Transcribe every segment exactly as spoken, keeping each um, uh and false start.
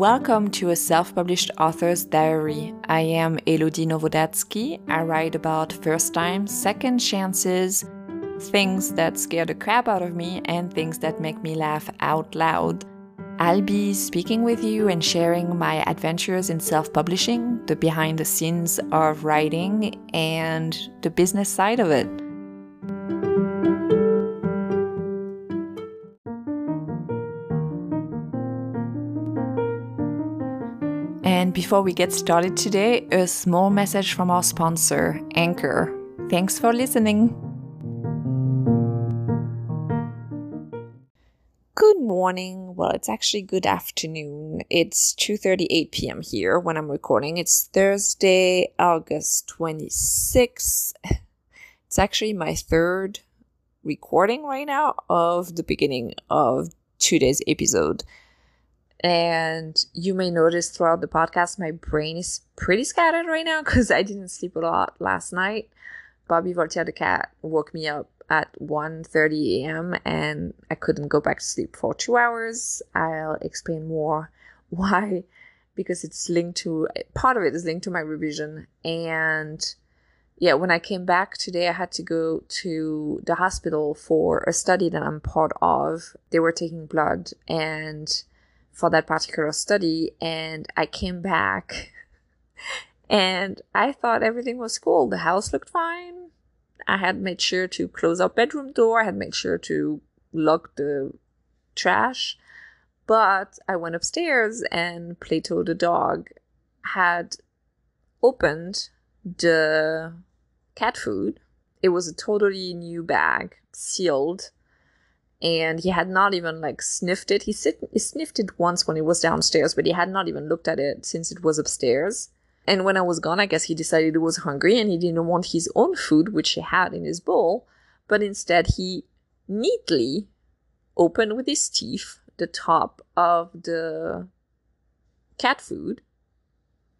Welcome to A Self-Published Author's Diary. I am Elodie Nowodazkij. I write about first time, second chances, things that scare the crap out of me, and things that make me laugh out loud. I'll be speaking with you and sharing my adventures in self-publishing, the behind the scenes of writing, and the business side of it. And before we get started today, a small message from our sponsor, Anchor. Thanks for listening. Good morning. Well, it's actually good afternoon. It's two thirty-eight p.m. here when I'm recording. It's Thursday, August twenty-sixth. It's actually my third recording right now of the beginning of today's episode. And you may notice throughout the podcast, my brain is pretty scattered right now because I didn't sleep a lot last night. Bobby Voltaire the cat woke me up at one thirty a.m. and I couldn't go back to sleep for two hours. I'll explain more why, because it's linked to, part of it is linked to my revision. And yeah, when I came back today, I had to go to the hospital for a study that I'm part of. They were taking blood and... for that particular study, and I came back and I thought everything was cool. The house looked fine. I had made sure to close our bedroom door. I had made sure to lock the trash, but I went upstairs and Plato the dog had opened the cat food. It was a totally new bag, sealed. And he had not even like sniffed it. He, sit- he sniffed it once when he was downstairs, but he had not even looked at it since it was upstairs. And when I was gone, I guess he decided he was hungry and he didn't want his own food, which he had in his bowl. But instead, he neatly opened with his teeth the top of the cat food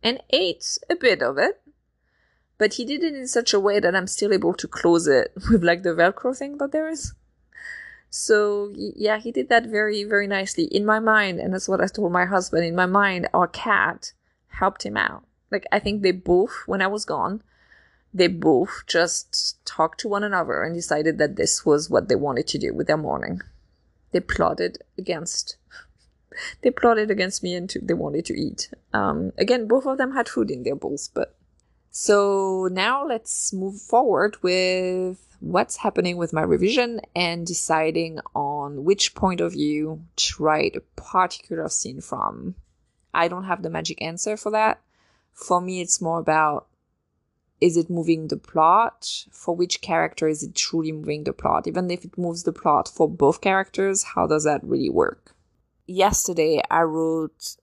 and ate a bit of it. But he did it in such a way that I'm still able to close it with like the Velcro thing that there is. So, yeah, he did that very, very nicely in my mind. And that's what I told my husband. In my mind, our cat helped him out. Like, I think they both, when I was gone, they both just talked to one another and decided that this was what they wanted to do with their morning. They plotted against, they plotted against me and to, they wanted to eat. Um, again, both of them had food in their bowls, but. So now let's move forward with what's happening with my revision and deciding on which point of view to write a particular scene from. I don't have the magic answer for that. For me, it's more about, is it moving the plot? For which character is it truly moving the plot? Even if it moves the plot for both characters, how does that really work? Yesterday, I wrote...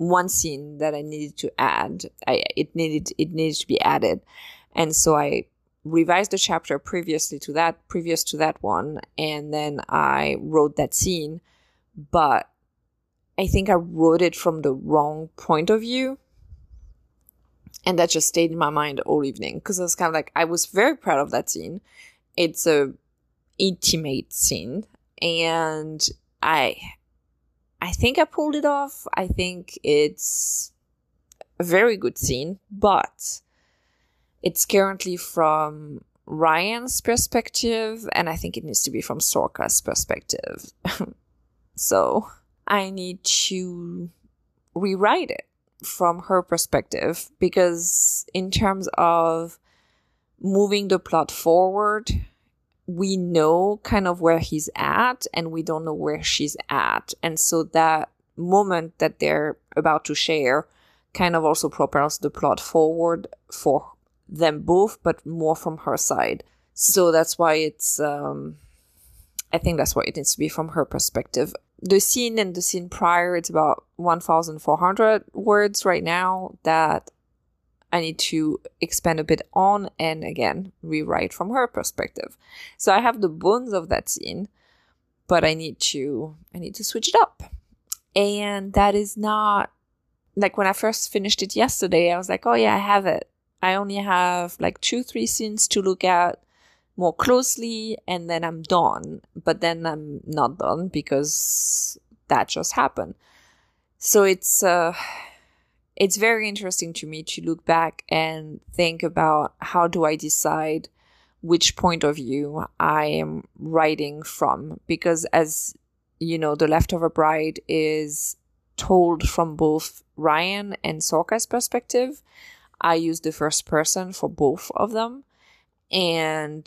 one scene that I needed to add, I, it needed it needed to be added, and so I revised the chapter previously to that, previous to that one, and then I wrote that scene. But I think I wrote it from the wrong point of view, and that just stayed in my mind all evening because I was kind of like I was very proud of that scene. It's a intimate scene, and I. I think I pulled it off. I think it's a very good scene, but it's currently from Ryan's perspective, and I think it needs to be from Sorka's perspective. So I need to rewrite it from her perspective, because in terms of moving the plot forward, we know kind of where he's at and we don't know where she's at. And so that moment that they're about to share kind of also propels the plot forward for them both, but more from her side. So that's why it's, um, I think that's why it needs to be from her perspective. The scene and the scene prior, it's about one thousand four hundred words right now that I need to expand a bit on and, again, rewrite from her perspective. So I have the bones of that scene, but I need to I need to switch it up. And that is not... Like, when I first finished it yesterday, I was like, oh, yeah, I have it. I only have, like, two, three scenes to look at more closely, and then I'm done. But then I'm not done because that just happened. So it's uh, it's very interesting to me to look back and think about how do I decide which point of view I am writing from. Because as you know, The Leftover Bride is told from both Ryan and Sorka's perspective. I use the first person for both of them. And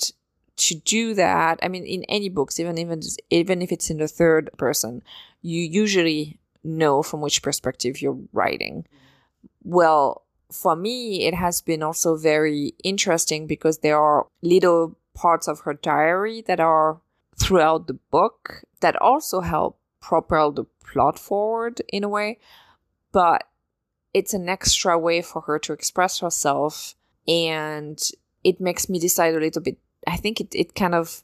to do that, I mean, in any books, even even even if it's in the third person, you usually know from which perspective you're writing. Well, for me, it has been also very interesting because there are little parts of her diary that are throughout the book that also help propel the plot forward in a way. But it's an extra way for her to express herself, and it makes me decide a little bit. I think it, it kind of,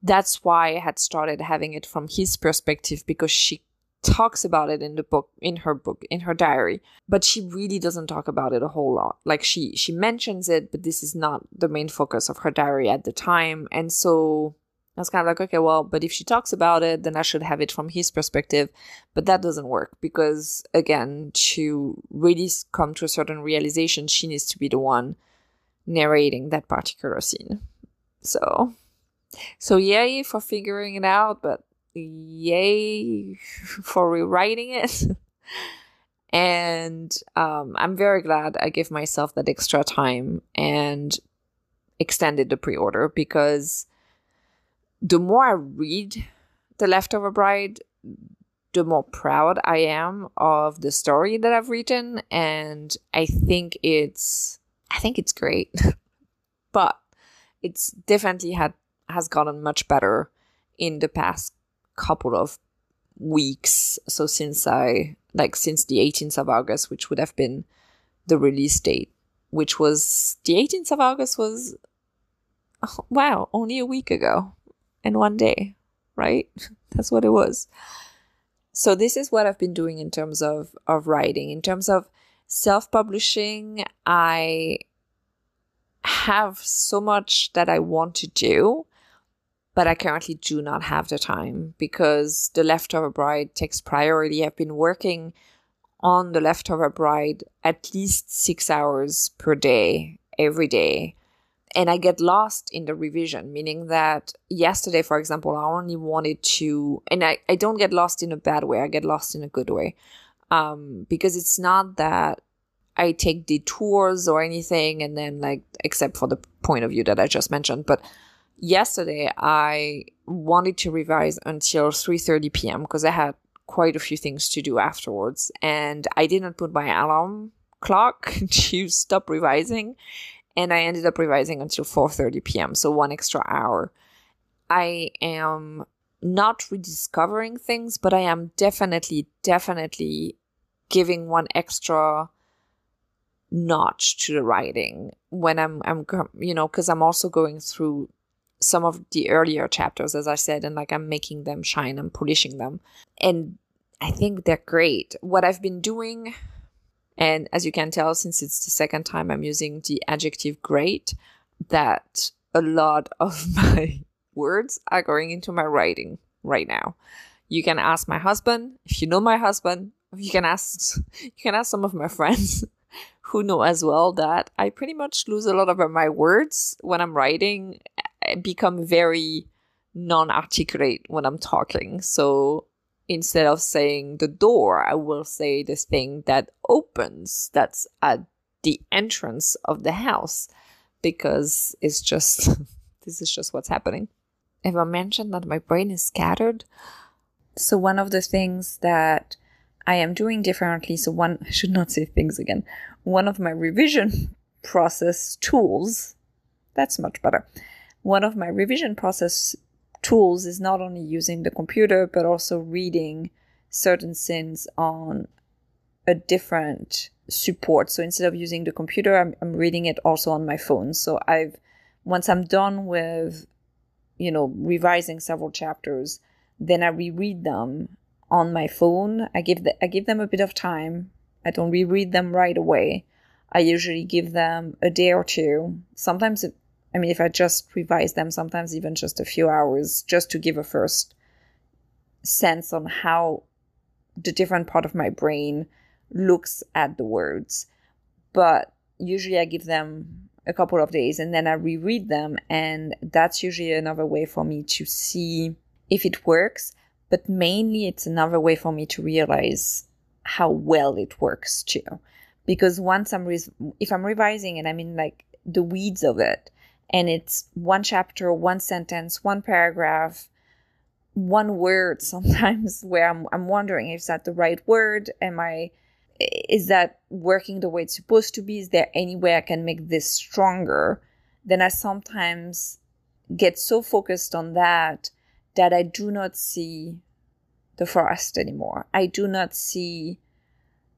that's why I had started having it from his perspective, because she talks about it in the book, in her book, in her diary, but she really doesn't talk about it a whole lot. Like she, she mentions it, but this is not the main focus of her diary at the time. And so I was kind of like, okay, well, but if she talks about it, then I should have it from his perspective. But that doesn't work because, again, to really come to a certain realization, she needs to be the one narrating that particular scene. So, so yay for figuring it out, but yay for rewriting it. And um, I'm very glad I gave myself that extra time and extended the pre-order, because the more I read The Leftover Bride, the more proud I am of the story that I've written. And I think it's, I think it's great, but it's definitely had has gotten much better in the past couple of weeks. So since I like since the eighteenth of August, which would have been the release date, which was the eighteenth of August was oh, wow, only a week ago and one day, right? That's what it was. So this is what I've been doing in terms of of writing, in terms of self-publishing. I have so much that I want to do, but I currently do not have the time because The Leftover Bride takes priority. I've been working on The Leftover Bride at least six hours per day, every day. And I get lost in the revision, meaning that yesterday, for example, I only wanted to, and I, I don't get lost in a bad way. I get lost in a good way. Um, because it's not that I take detours or anything, and then like, except for the point of view that I just mentioned. But yesterday I wanted to revise until three thirty p.m. because I had quite a few things to do afterwards, and I didn't put my alarm clock to stop revising, and I ended up revising until four thirty p.m. So one extra hour. I am not rediscovering things, but I am definitely, definitely giving one extra notch to the writing when I'm, I'm, you know, because I'm also going through some of the earlier chapters, as I said, and like I'm making them shine, I'm polishing them. And I think they're great. What I've been doing, and as you can tell, since it's the second time I'm using the adjective great, that a lot of my words are going into my writing right now. You can ask my husband, if you know my husband, you can ask you can ask some of my friends who know as well that I pretty much lose a lot of my words when I'm writing. I become very non-articulate when I'm talking. So instead of saying the door, I will say this thing that opens, that's at the entrance of the house, because it's just, this is just what's happening. Have I mentioned that my brain is scattered? So one of the things that I am doing differently, so one, I should not say things again, one of my revision process tools, that's much better. One of my revision process tools is not only using the computer, but also reading certain scenes on a different support. So instead of using the computer, I'm, I'm reading it also on my phone. So I've, once I'm done with, you know, revising several chapters, then I reread them on my phone. I give the, I give them a bit of time. I don't reread them right away. I usually give them a day or two. Sometimes, it, I mean, if I just revise them, sometimes even just a few hours, just to give a first sense on how the different part of my brain looks at the words. But usually I give them a couple of days and then I reread them. And that's usually another way for me to see if it works. But mainly it's another way for me to realize how well it works too. Because once I'm, re- if I'm revising and I'm in like the weeds of it, and it's one chapter, one sentence, one paragraph, one word sometimes where I'm, I'm wondering, is that the right word? Am I, is that working the way it's supposed to be? Is there any way I can make this stronger? Then I sometimes get so focused on that that I do not see the forest anymore. I do not see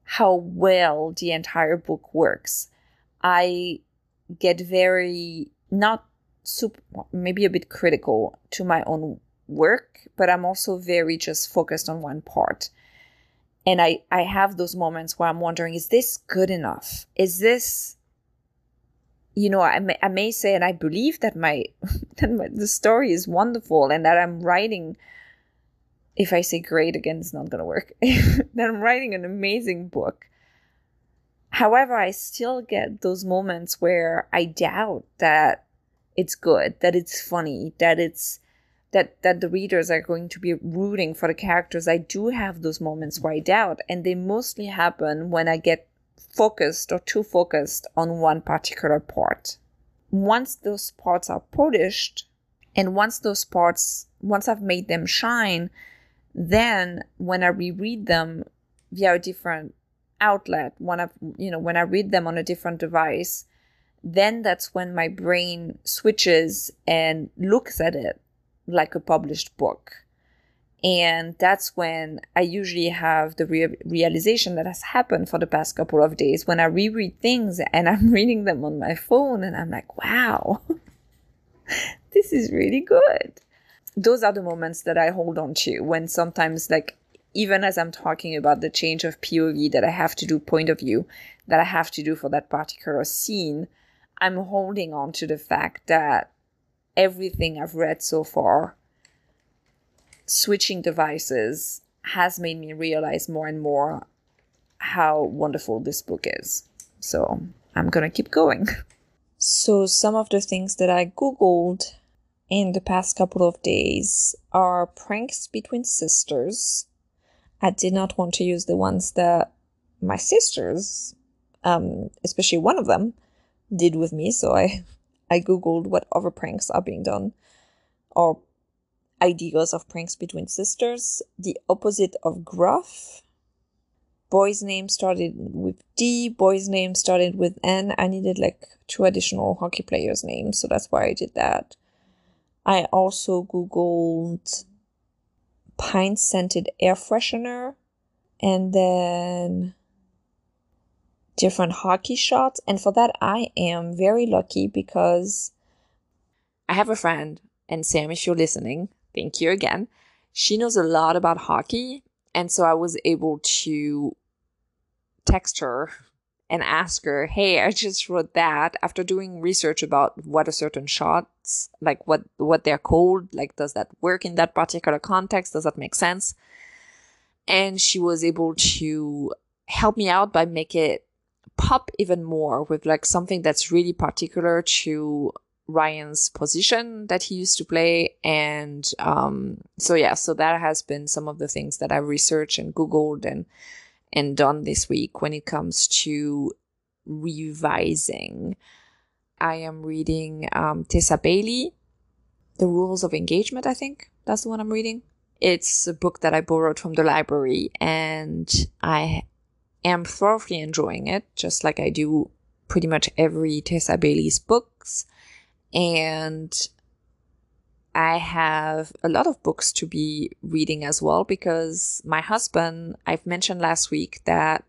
how well the entire book works. I get very, not super, maybe a bit critical to my own work, but I'm also very just focused on one part. And I, I have those moments where I'm wondering, is this good enough? Is this, you know, I may, I may say, and I believe that my, that my the story is wonderful and that I'm writing, if I say great again, it's not going to work, that I'm writing an amazing book. However, I still get those moments where I doubt that it's good, that it's funny, that it's, that that the readers are going to be rooting for the characters. I do have those moments where I doubt, and they mostly happen when I get focused or too focused on one particular part. Once those parts are polished, and once those parts, once I've made them shine, then when I reread them via a different outlet, when I, you know, when I read them on a different device, then that's when my brain switches and looks at it like a published book. And that's when I usually have the re- realization that has happened for the past couple of days, when I reread things and I'm reading them on my phone and I'm like, wow, this is really good. Those are the moments that I hold on to, when sometimes, like, even as I'm talking about the change of P O V that I have to do, point of view that I have to do for that particular scene, I'm holding on to the fact that everything I've read so far, switching devices, has made me realize more and more how wonderful this book is. So I'm going to keep going. So some of the things that I Googled in the past couple of days are pranks between sisters. I did not want to use the ones that my sisters, um, especially one of them, did with me. So I... I Googled what other pranks are being done, or ideas of pranks between sisters. The opposite of gruff. Boy's name started with D. Boy's name started with N. I needed like two additional hockey players' names, so that's why I did that. I also Googled pine-scented air freshener, and then different hockey shots. And for that, I am very lucky because I have a friend, and Sam, if you're listening, thank you again. She knows a lot about hockey. And so I was able to text her and ask her, hey, I just wrote that after doing research about what a certain shots, like what, what they're called, like, does that work in that particular context? Does that make sense? And she was able to help me out by make it pop even more with like something that's really particular to Ryan's position that he used to play. And um so yeah so that has been some of the things that I researched and Googled and and done this week when it comes to revising. I am reading um Tessa Bailey, The Rules of Engagement. I think that's the one I'm reading. It's a book that I borrowed from the library, and I I'm thoroughly enjoying it, just like I do pretty much every Tessa Bailey's books. And I have a lot of books to be reading as well, because my husband, I've mentioned last week that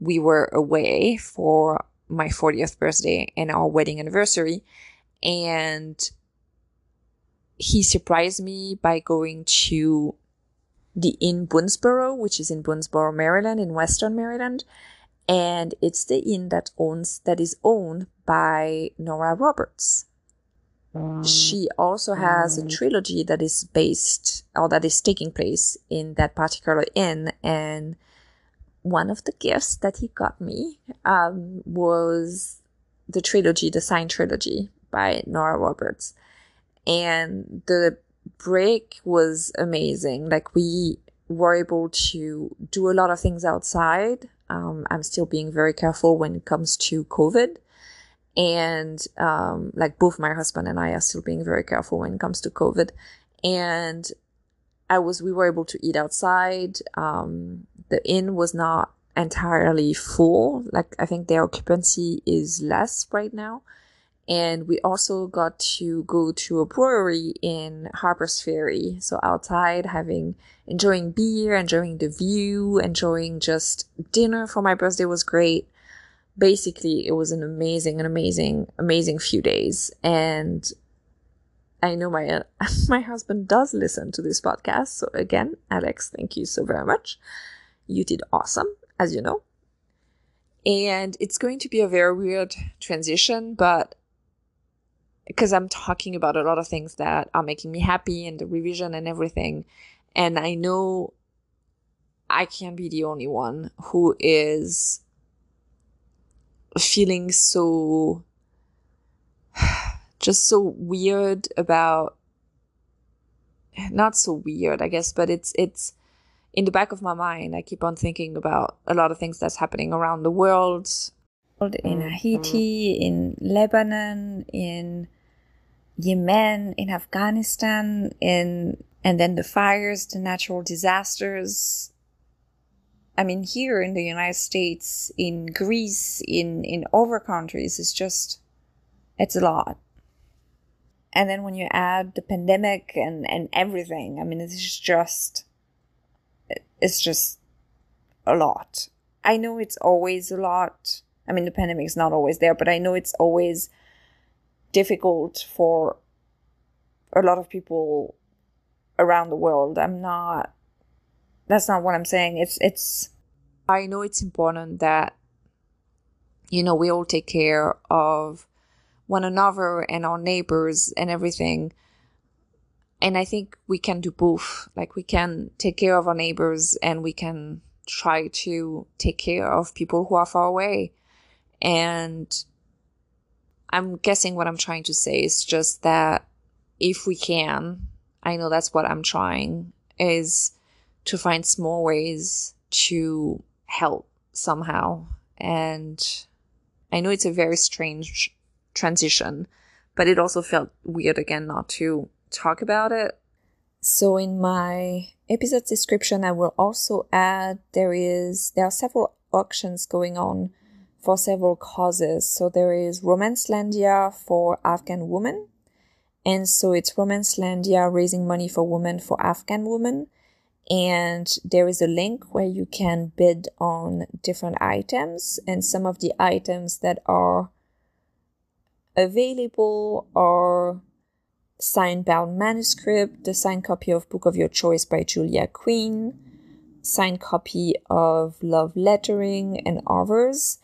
we were away for my fortieth birthday and our wedding anniversary. And he surprised me by going to the Inn Boonsboro, which is in Boonsboro, Maryland, in Western Maryland. And it's the inn that owns that is owned by Nora Roberts, Um, she also has um, a trilogy that is based, or that is taking place in that particular inn. And one of the gifts that he got me um, was the trilogy, the Sign trilogy by Nora Roberts. And the break was amazing. Like, we were able to do a lot of things outside. Um, I'm still being very careful when it comes to COVID. And um, like both my husband and I are still being very careful when it comes to COVID. And I was, we were able to eat outside. Um, the inn was not entirely full. Like, I think their occupancy is less right now. And we also got to go to a brewery in Harper's Ferry. So outside, having, enjoying beer, enjoying the view, enjoying just dinner for my birthday was great. Basically, it was an amazing, an amazing, amazing few days. And I know my uh, my husband does listen to this podcast. So again, Alex, thank you so very much. You did awesome, as you know. And it's going to be a very weird transition, but because I'm talking about a lot of things that are making me happy and the revision and everything. And I know I can't be the only one who is feeling so, just so weird about, not so weird, I guess, but it's, it's in the back of my mind. I keep on thinking about a lot of things that's happening around the world. In Haiti, in Lebanon, in Yemen, in Afghanistan, in, and then the fires, the natural disasters. I mean, here in the United States, in Greece, in, in other countries, it's just, it's a lot. And then when you add the pandemic and, and everything, I mean, it's just, it's just a lot. I know it's always a lot. I mean, the pandemic is not always there, but I know it's always difficult for a lot of people around the world. I'm not, that's not what I'm saying. It's, it's, I know it's important that, you know, we all take care of one another and our neighbors and everything. And I think we can do both. Like, we can take care of our neighbors and we can try to take care of people who are far away. And I'm guessing what I'm trying to say is just that if we can, I know that's what I'm trying, is to find small ways to help somehow. And I know it's a very strange transition, but it also felt weird again not to talk about it. So in my episode description, I will also add there is there are several auctions going on for several causes. So there is Romancelandia for Afghan Women. And so it's Romancelandia raising money for women for Afghan women. And there is a link where you can bid on different items. And some of the items that are available are signed bound manuscript, the signed copy of Book of Your Choice by Julia Quinn, signed copy of Love Lettering, and others.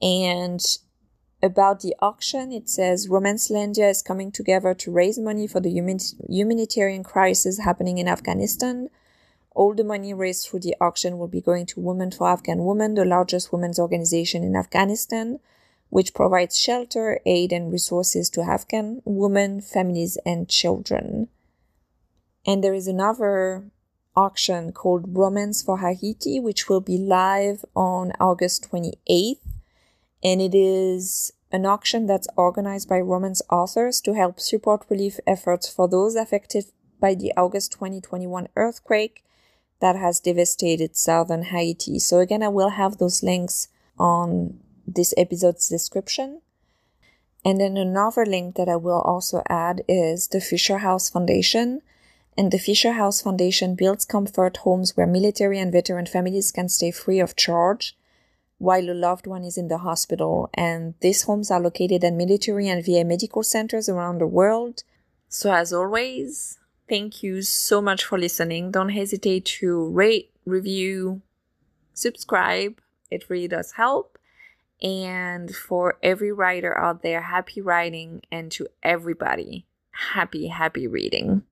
And about the auction, it says Romancelandia is coming together to raise money for the human- humanitarian crisis happening in Afghanistan. All the money raised through the auction will be going to Women for Afghan Women, the largest women's organization in Afghanistan, which provides shelter, aid, and resources to Afghan women, families, and children. And there is another auction called Romance for Haiti, which will be live on August twenty-eighth. And it is an auction that's organized by romance authors to help support relief efforts for those affected by the August twenty twenty-one earthquake that has devastated southern Haiti. So again, I will have those links on this episode's description. And then another link that I will also add is the Fisher House Foundation. And the Fisher House Foundation builds comfort homes where military and veteran families can stay free of charge while a loved one is in the hospital. And these homes are located at military and V A medical centers around the world. So as always, thank you so much for listening. Don't hesitate to rate, review, subscribe. It really does help. And for every writer out there, happy writing, and to everybody, happy, happy reading.